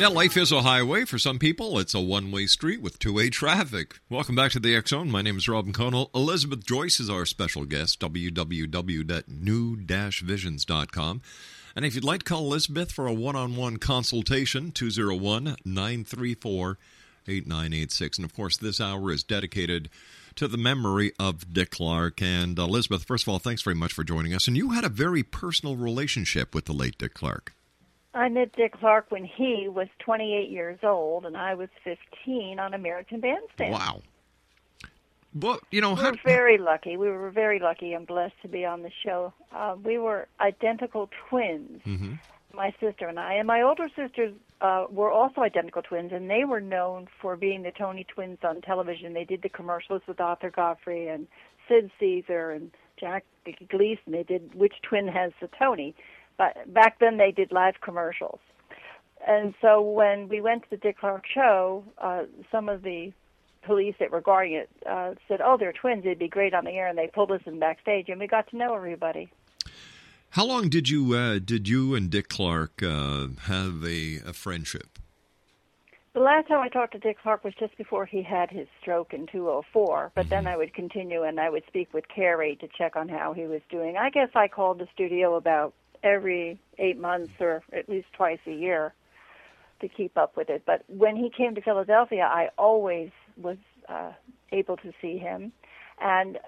Yeah, life is a highway. For some people, it's a one-way street with two-way traffic. Welcome back to the X-Zone. My name is Rob McConnell. Elizabeth Joyce is our special guest, www.new-visions.com. And if you'd like to call Elizabeth for a one-on-one consultation, 201-934-8986. And, of course, this hour is dedicated to the memory of Dick Clark. And, Elizabeth, first of all, thanks very much for joining us. And you had a very personal relationship with the late Dick Clark. I met Dick Clark when he was 28 years old, and I was 15 on American Bandstand. Wow. Well, you know, we were very lucky. We were very lucky and blessed to be on the show. We were identical twins, mm-hmm. my sister and I. And my older sisters were also identical twins, and they were known for being the Tony twins on television. They did the commercials with Arthur Godfrey and Sid Caesar and Jack Gleason. They did Which Twin Has the Tony? But back then they did live commercials. And so when we went to the Dick Clark show, some of the police that were guarding it said, oh, they're twins, they'd be great on the air, and they pulled us in backstage, and we got to know everybody. How long did you and Dick Clark have a friendship? The last time I talked to Dick Clark was just before he had his stroke in 2004, but then I would continue and I would speak with Carrie to check on how he was doing. I guess I called the studio about every 8 months or at least twice a year to keep up with it. But when he came to Philadelphia, I always was able to see him. And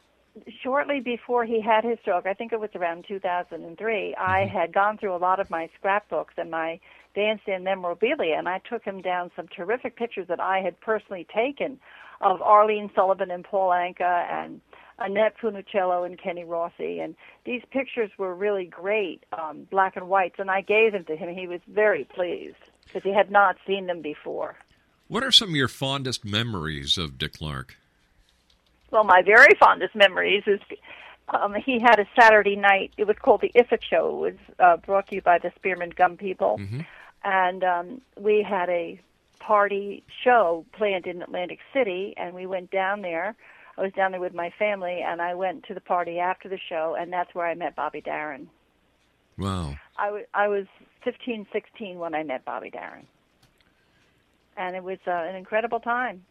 shortly before he had his stroke, I think it was around 2003, I had gone through a lot of my scrapbooks and my bandstand memorabilia, and I took him down some terrific pictures that I had personally taken of Arlene Sullivan and Paul Anka and Annette Funicello and Kenny Rossi, and these pictures were really great, black and whites, and I gave them to him, and he was very pleased because he had not seen them before. What are some of your fondest memories of Dick Clark? Well, my very fondest memories is he had a Saturday night. It was called the Ifit Show. It was brought to you by the Spearmint Gum people, mm-hmm. and we had a party show planned in Atlantic City, and we went down there. I was down there with my family, and I went to the party after the show, and that's where I met Bobby Darin. Wow. I was 15, 16 when I met Bobby Darin, and it was an incredible time.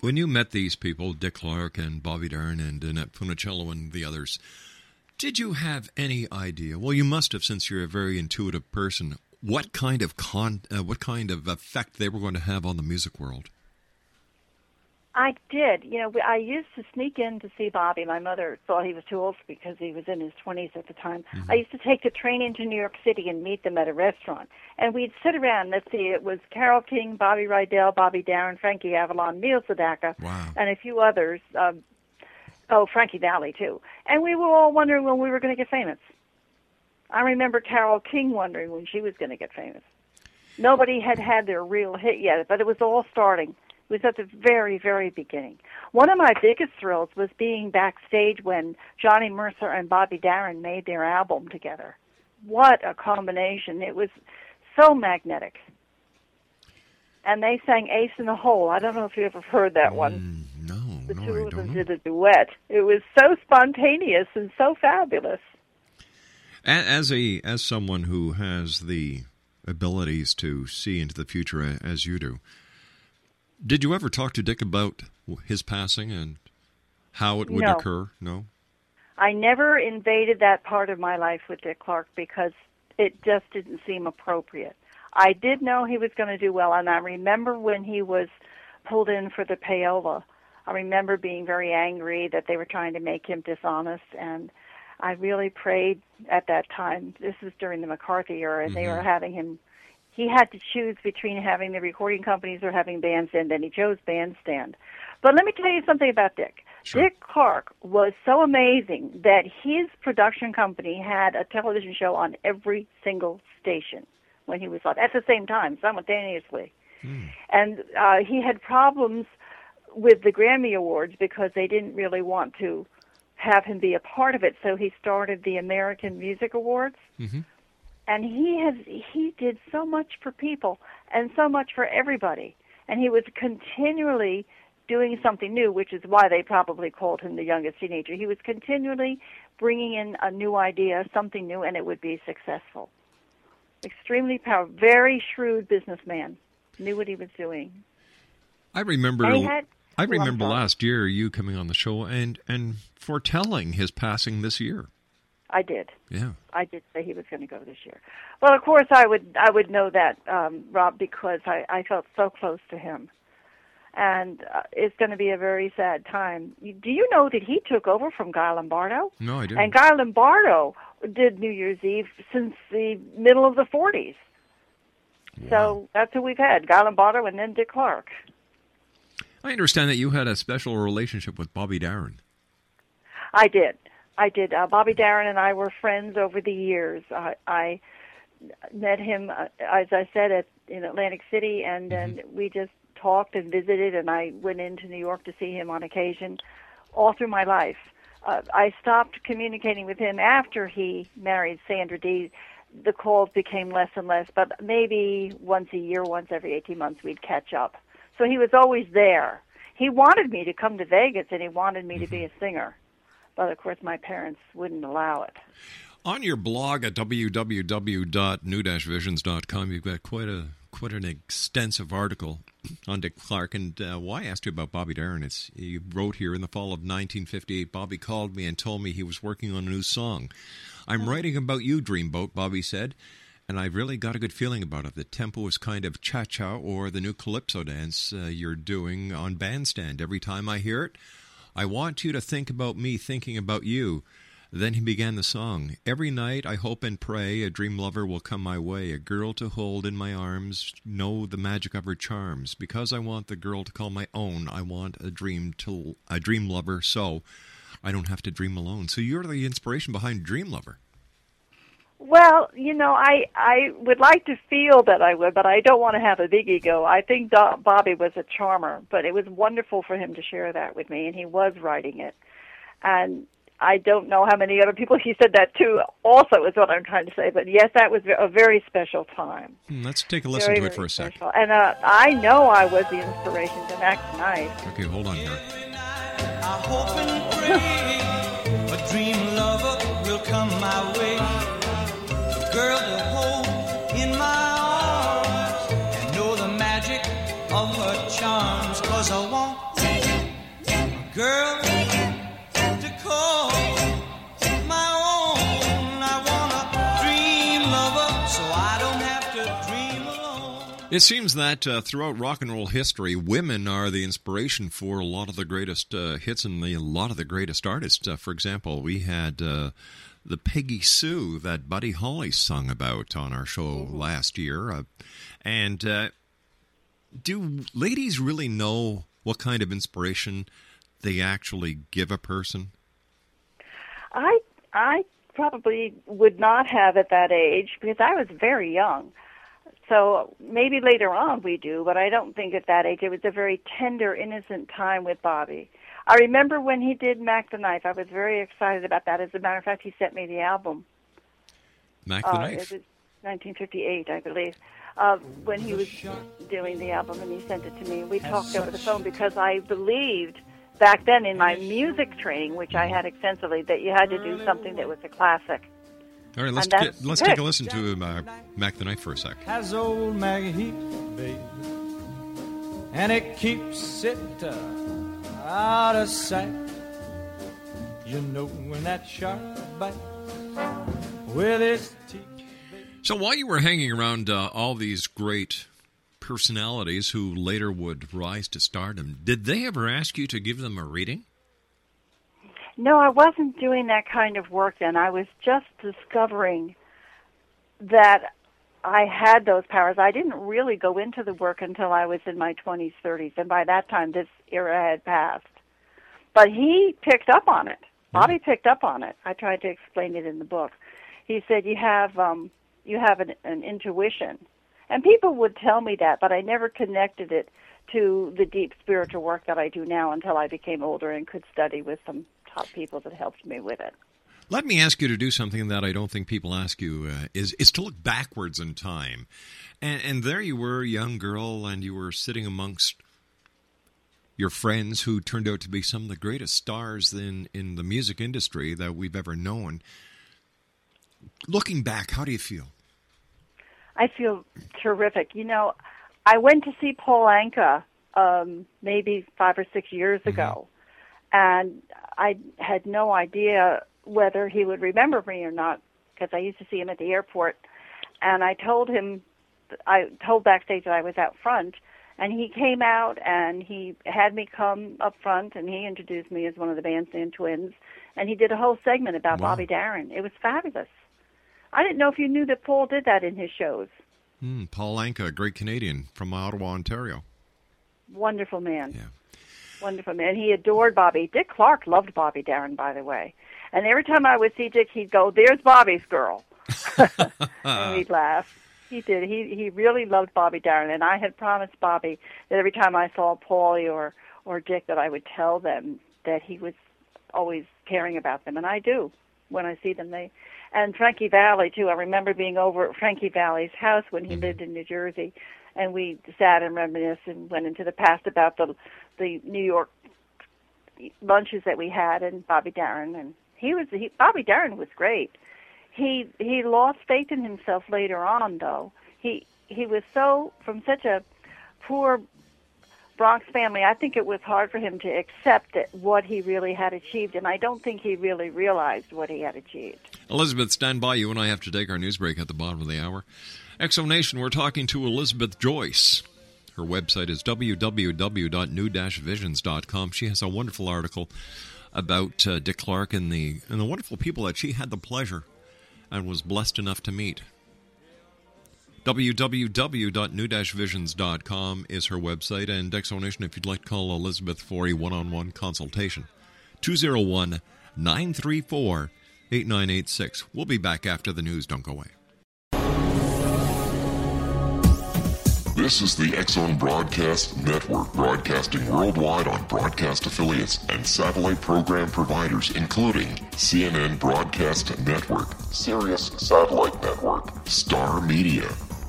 When you met these people, Dick Clark and Bobby Darin and Annette Funicello and the others, did you have any idea? Well, you must have, since you're a very intuitive person. What kind of what kind of effect they were going to have on the music world? I did. You know, I used to sneak in to see Bobby. My mother thought he was too old because he was in his 20s at the time. Mm-hmm. I used to take the train into New York City and meet them at a restaurant. And we'd sit around. Let's see, it was Carole King, Bobby Rydell, Bobby Darin, Frankie Avalon, Neil Sedaka, wow. and a few others. Frankie Valli, too. And we were all wondering when we were going to get famous. I remember Carole King wondering when she was going to get famous. Nobody had their real hit yet, but it was all starting. It was at the very, very beginning. One of my biggest thrills was being backstage when Johnny Mercer and Bobby Darin made their album together. What a combination. It was so magnetic. And they sang Ace in the Hole. I don't know if you ever heard that one. No, I don't. The two of them did a duet. It was so spontaneous and so fabulous. As someone who has the abilities to see into the future as you do, did you ever talk to Dick about his passing and how it would occur? No. I never invaded that part of my life with Dick Clark because it just didn't seem appropriate. I did know he was going to do well, and I remember when he was pulled in for the payola I remember being very angry that they were trying to make him dishonest, and I really prayed at that time. This is during the McCarthy era, and they were having him. He had to choose between having the recording companies or having Bandstand, and he chose Bandstand. But let me tell you something about Dick. Sure. Dick Clark was so amazing that his production company had a television show on every single station when he was on, at the same time, simultaneously. And he had problems with the Grammy Awards because they didn't really want to have him be a part of it, so he started the American Music Awards. And he did so much for people and so much for everybody. And he was continually doing something new, which is why they probably called him the youngest teenager. He was continually bringing in a new idea, something new, and it would be successful. Extremely powerful, very shrewd businessman, knew what he was doing. I remember last year you coming on the show and foretelling his passing this year. I did. Yeah. I did say he was going to go this year. Well, of course, I would know that, Rob, because I felt so close to him. And it's going to be a very sad time. Do you know that he took over from Guy Lombardo? No, I didn't. And Guy Lombardo did New Year's Eve since the middle of the 40s. Wow. So that's who we've had, Guy Lombardo and then Dick Clark. I understand that you had a special relationship with Bobby Darin. I did. Bobby Darin and I were friends over the years. I met him, as I said, in Atlantic City, and then we just talked and visited, and I went into New York to see him on occasion all through my life. I stopped communicating with him after he married Sandra Dee. The calls became less and less, but maybe once a year, once every 18 months, we'd catch up. So he was always there. He wanted me to come to Vegas, and he wanted me to be a singer. But, of course, my parents wouldn't allow it. On your blog at www.new-visions.com, you've got quite an extensive article on Dick Clark. And why I asked you about Bobby Darin, you wrote here, in the fall of 1958, Bobby called me and told me he was working on a new song. I'm writing about you, Dreamboat, Bobby said, and I really got a good feeling about it. The tempo is kind of cha-cha or the new calypso dance you're doing on Bandstand. Every time I hear it, I want you to think about me thinking about you. Then he began the song. Every night I hope and pray a dream lover will come my way, a girl to hold in my arms, know the magic of her charms. Because I want the girl to call my own, I want a dream lover, so I don't have to dream alone. So you're the inspiration behind Dream Lover. Well, you know, I would like to feel that I would, but I don't want to have a big ego. I think Bobby was a charmer, but it was wonderful for him to share that with me, and he was writing it. And I don't know how many other people he said that to also is what I'm trying to say, but yes, that was a very special time. Let's take a listen to it for a second. And I know I was the inspiration to Max Knight. Okay, hold on here. I hope and pray a dream lover will come my way. Girl to hold in my arms and know the magic of her charms, 'cause I want a girl to call my own. I want a dream lover so I don't have to dream alone. It seems that throughout rock and roll history, women are the inspiration for a lot of the greatest hits and a lot of the greatest artists. For example, we had the Peggy Sue that Buddy Holly sung about on our show last year. Do ladies really know what kind of inspiration they actually give a person? I probably would not have at that age because I was very young. So maybe later on we do, but I don't think at that age. It was a very tender, innocent time with Bobby. I remember when he did Mac the Knife. I was very excited about that. As a matter of fact, he sent me the album. Mac the Knife? It was 1958, I believe, when he was doing the album, and he sent it to me. We talked over the phone because I believed back then in my music training, which I had extensively, that you had to do something that was a classic. All right, let's take a listen to Mac the Knife for a sec. Has old Maggie Heath, baby, and it keeps it out of sight. You know when that shark bites with its teeth. So while you were hanging around all these great personalities who later would rise to stardom, did they ever ask you to give them a reading? No, I wasn't doing that kind of work then. I was just discovering that I had those powers. I didn't really go into the work until I was in my 20s, 30s, and by that time this era had passed. But he picked up on it. Bobby picked up on it. I tried to explain it in the book. He said, you have an intuition. And people would tell me that, but I never connected it to the deep spiritual work that I do now until I became older and could study with some top people that helped me with it. Let me ask you to do something that I don't think people ask you, is to look backwards in time. And there you were, a young girl, and you were sitting amongst your friends who turned out to be some of the greatest stars in the music industry that we've ever known. Looking back, how do you feel? I feel terrific. You know, I went to see Paul Anka maybe 5 or 6 years ago, and I had no idea whether he would remember me or not because I used to see him at the airport. And I told backstage that I was out front, and he came out and he had me come up front, and he introduced me as one of the Bandstand Twins, and he did a whole segment about Bobby Darin. It was fabulous. I didn't know if you knew that Paul did that in his shows. Paul Anka, a great Canadian from Ottawa, Ontario. Wonderful man. Yeah. Wonderful man. He adored Bobby. Dick Clark loved Bobby Darin, by the way. And every time I would see Dick, he'd go, "There's Bobby's girl." And he'd laugh. He did. He really loved Bobby Darin. And I had promised Bobby that every time I saw Paulie or Dick that I would tell them that he was always caring about them. And I do. When I see them, and Frankie Valli, too. I remember being over at Frankie Valli's house when he lived in New Jersey, and we sat and reminisced and went into the past about the New York lunches that we had, and Bobby Darin. And Bobby Darin was great. He lost faith in himself later on, though. He was from such a poor Bronx family, I think it was hard for him to accept that what he really had achieved, and I don't think he really realized what he had achieved. Elizabeth, stand by. You and I have to take our news break at the bottom of the hour. Exo Nation, we're talking to Elizabeth Joyce. Her website is www.new-visions.com. She has a wonderful article about Dick Clark and the wonderful people that she had the pleasure and was blessed enough to meet. www.new-visions.com is her website, and Exonation, if you'd like to call Elizabeth for a one-on-one consultation, 201-934-8986. We'll be back after the news. Don't go away. This is the Exxon Broadcast Network, broadcasting worldwide on broadcast affiliates and satellite program providers, including CNN Broadcast Network, Sirius Satellite Network, Star Media,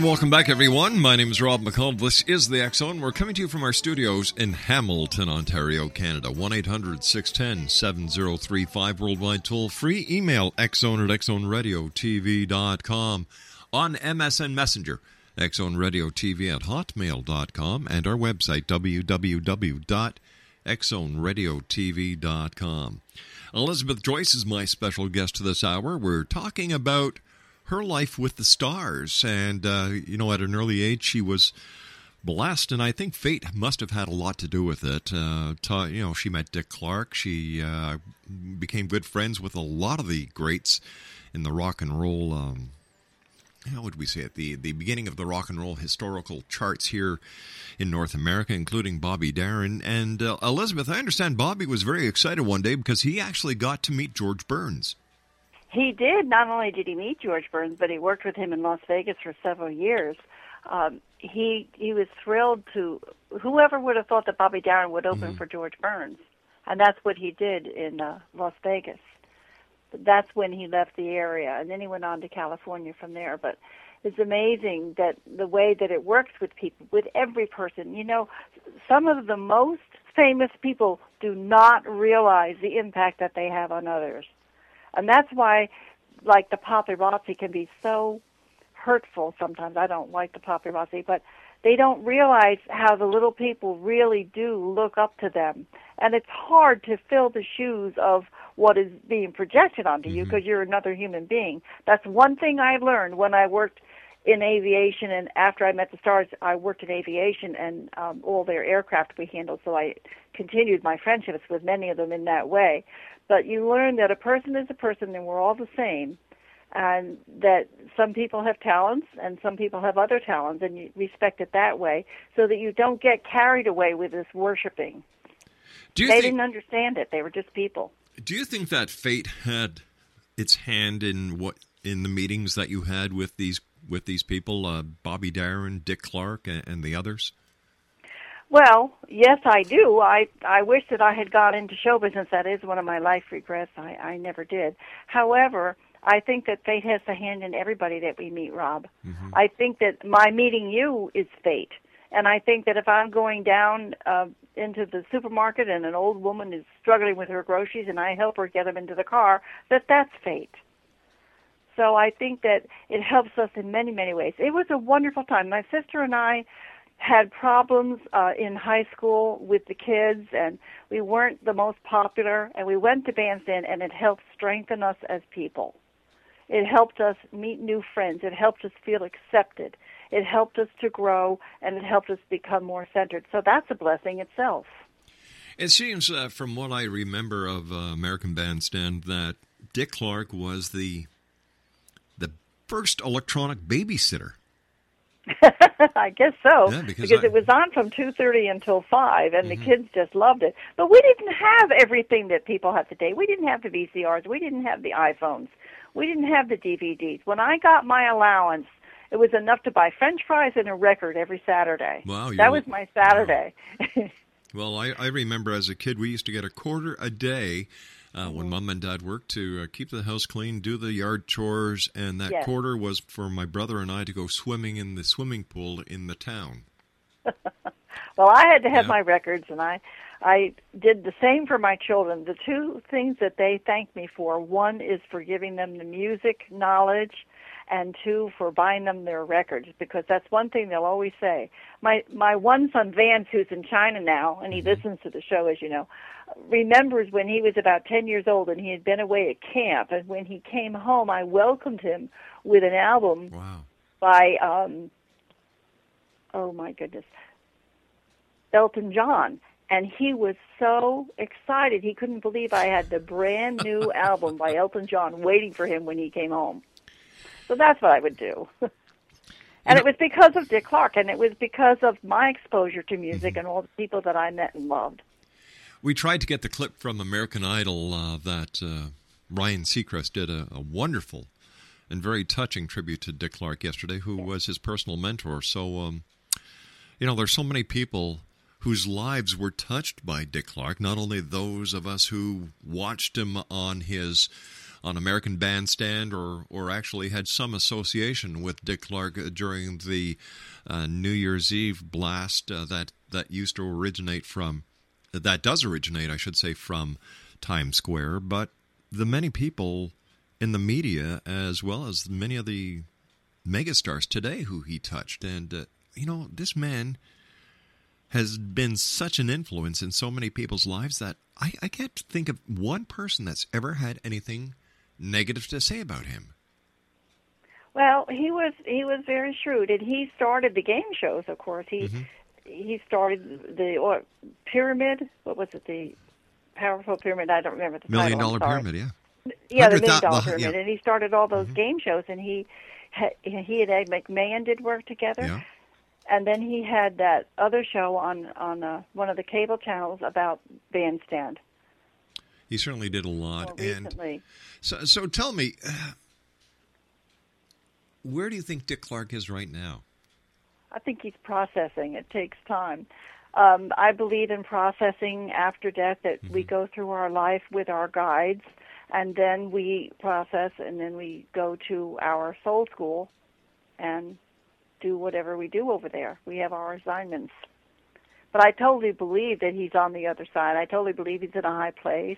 Welcome back, everyone. My name is Rob McConnell. This is the Exxon. We're coming to you from our studios in Hamilton, Ontario, Canada. 1-800-610-7035, worldwide toll-free. Email exxon@exxonradiotv.com. On MSN Messenger, exoneradiotv@hotmail.com, and our website, www.exoneradiotv.com. Elizabeth Joyce is my special guest this hour. We're talking about her life with the stars. And, you know, at an early age, she was blessed, and I think fate must have had a lot to do with it. You know, she met Dick Clark. She became good friends with a lot of the greats in the rock and roll, how would we say it, the beginning of the rock and roll historical charts here in North America, including Bobby Darin. And Elizabeth, I understand Bobby was very excited one day because he actually got to meet George Burns. He did. Not only did he meet George Burns, but he worked with him in Las Vegas for several years. He was thrilled to, whoever would have thought that Bobby Darin would open for George Burns, and that's what he did in Las Vegas. But that's when he left the area, and then he went on to California from there. But it's amazing that the way that it works with people, with every person. You know, some of the most famous people do not realize the impact that they have on others, and that's why, like, the paparazzi can be so hurtful sometimes. I don't like the paparazzi, but they don't realize how the little people really do look up to them. And it's hard to fill the shoes of what is being projected onto you because you're another human being. That's one thing I learned when I worked in aviation, and after I met the stars, I worked in aviation and all their aircraft we handled, so I continued my friendships with many of them in that way. But you learn that a person is a person and we're all the same, and that some people have talents and some people have other talents, and you respect it that way so that you don't get carried away with this worshiping. They didn't understand it. They were just people. Do you think that fate had its hand in what in the meetings that you had with these people, Bobby Darin, Dick Clark, and the others? Well, yes, I do. I wish that I had gone into show business. That is one of my life regrets. I never did. However, I think that fate has a hand in everybody that we meet, Rob. I think that my meeting you is fate. And I think that if I'm going down into the supermarket and an old woman is struggling with her groceries and I help her get them into the car, that's fate. So I think that it helps us in many, many ways. It was a wonderful time. My sister and I had problems in high school with the kids, and we weren't the most popular, and we went to Bandstand, and it helped strengthen us as people. It helped us meet new friends. It helped us feel accepted. It helped us to grow, and it helped us become more centered. So that's a blessing itself. It seems, from what I remember of American Bandstand, that Dick Clark was the first electronic babysitter. I guess so, yeah, because it was on from 2:30 until 5, and the kids just loved it. But we didn't have everything that people have today. We didn't have the VCRs. We didn't have the iPhones. We didn't have the DVDs. When I got my allowance, it was enough to buy French fries and a record every Saturday. Wow, that was my Saturday. Wow. Well, I remember as a kid, we used to get a quarter a day when Mom and Dad worked to keep the house clean, do the yard chores, and that quarter was for my brother and I to go swimming in the swimming pool in the town. Well, I had to have my records, and I did the same for my children. The two things that they thank me for, one is for giving them the music knowledge, and two, for buying them their records, because that's one thing they'll always say. My one son, Vance, who's in China now, and he listens to the show, as you know, remembers when he was about 10 years old and he had been away at camp, and when he came home, I welcomed him with an album by, oh my goodness, Elton John. And he was so excited. He couldn't believe I had the brand new album by Elton John waiting for him when he came home. So that's what I would do. And it was because of Dick Clark, and it was because of my exposure to music and all the people that I met and loved. We tried to get the clip from American Idol that Ryan Seacrest did a wonderful and very touching tribute to Dick Clark yesterday, who was his personal mentor. So, you know, there's so many people whose lives were touched by Dick Clark, not only those of us who watched him on his on American Bandstand or actually had some association with Dick Clark during the New Year's Eve blast that used to originate from, that does originate, I should say, from Times Square, but the many people in the media as well as many of the megastars today who he touched. And, you know, this man has been such an influence in so many people's lives that I can't think of one person that's ever had anything negative to say about him. Well, he was very shrewd, and he started the game shows. Of course, he started the pyramid. What was it? The powerful pyramid. I don't remember the title. $1 Million Pyramid. Yeah. Yeah, the $1 Million Pyramid, yeah. And he started all those game shows, and he and Ed McMahon did work together. Yeah. And then he had that other show on one of the cable channels about Bandstand. He certainly did a lot. More recently. And so tell me, where do you think Dick Clark is right now? I think he's processing. It takes time. I believe in processing after death, that we go through our life with our guides, and then we process, and then we go to our soul school and do whatever we do over there. We have our assignments. But I totally believe that he's on the other side. I totally believe he's in a high place.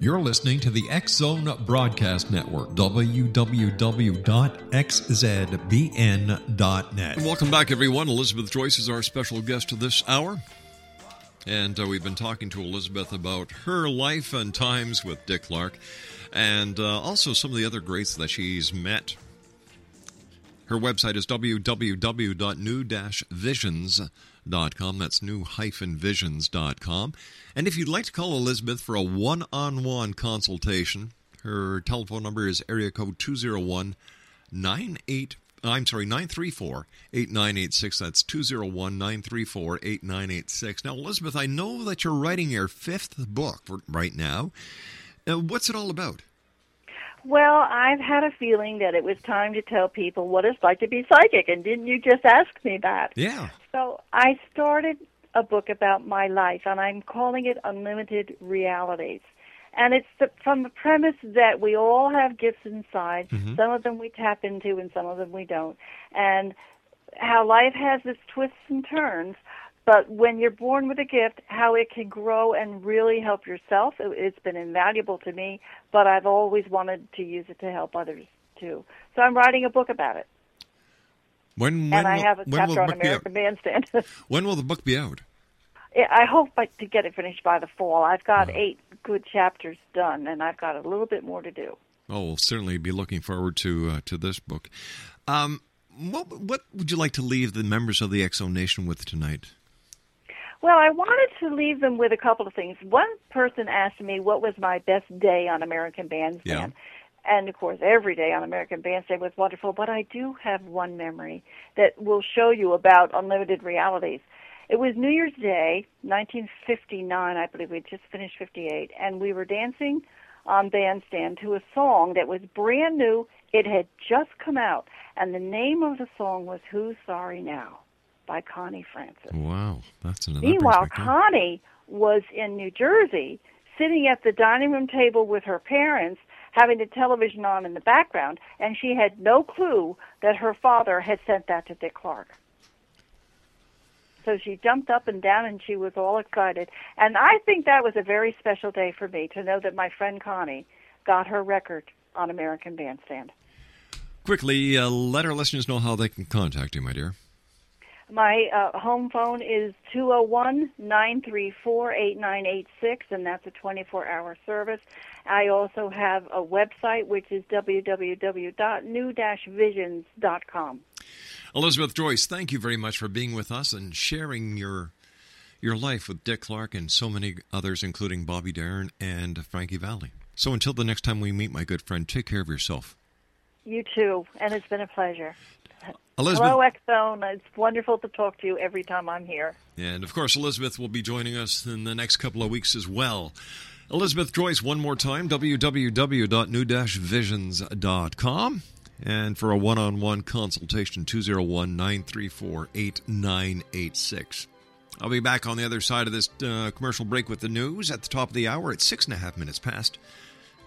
You're listening to the X-Zone Broadcast Network, www.xzbn.net. Welcome back, everyone. Elizabeth Joyce is our special guest this hour. And we've been talking to Elizabeth about her life and times with Dick Clark, and also some of the other greats that she's met. Her website is www.new-visions.com. That's new-visions.com. And if you'd like to call Elizabeth for a one-on-one consultation, her telephone number is area code 934-8986. That's 201-934-8986. Now, Elizabeth, I know that you're writing your 5th book right now. What's it all about? Well, I've had a feeling that it was time to tell people what it's like to be psychic, and didn't you just ask me that? Yeah. So I started a book about my life, and I'm calling it Unlimited Realities. And it's from the premise that we all have gifts inside. Mm-hmm. Some of them we tap into, and some of them we don't. And how life has its twists and turns. But when you're born with a gift, how it can grow and really help yourself, it's been invaluable to me, but I've always wanted to use it to help others, too. So I'm writing a book about it. And I have a chapter on American Bandstand. When will the book be out? I hope to get it finished by the fall. I've got 8 good chapters done, and I've got a little bit more to do. Oh, we'll certainly be looking forward to this book. What would you like to leave the members of the Exo Nation with tonight? Well, I wanted to leave them with a couple of things. One person asked me what was my best day on American Bandstand. Yeah. And, of course, every day on American Bandstand was wonderful, but I do have one memory that will show you about Unlimited Realities. It was New Year's Day, 1959, I believe. We'd just finished 58, and we were dancing on Bandstand to a song that was brand new. It had just come out, and the name of the song was Who's Sorry Now? By Connie Francis. Wow, that's another. Meanwhile, Connie was in New Jersey, sitting at the dining room table with her parents, having the television on in the background, and she had no clue that her father had sent that to Dick Clark. So she jumped up and down, and she was all excited. And I think that was a very special day for me, to know that my friend Connie got her record on American Bandstand. Quickly, let our listeners know how they can contact you, my dear. My home phone is 201-934-8986, and that's a 24-hour service. I also have a website, which is www.new-visions.com. Elizabeth Joyce, thank you very much for being with us and sharing your life with Dick Clark and so many others, including Bobby Darin and Frankie Valli. So until the next time we meet, my good friend, take care of yourself. You too, and it's been a pleasure. Elizabeth. Hello, X-Zone. It's wonderful to talk to you every time I'm here. And, of course, Elizabeth will be joining us in the next couple of weeks as well. Elizabeth Joyce, one more time, www.new-visions.com. And for a one-on-one consultation, 201-934-8986. I'll be back on the other side of this commercial break with the news at the top of the hour at 6.5 minutes past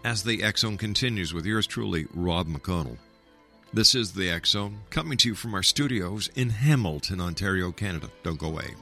as the X-Zone continues with yours truly, Rob McConnell. This is the X-Zone, coming to you from our studios in Hamilton, Ontario, Canada. Don't go away.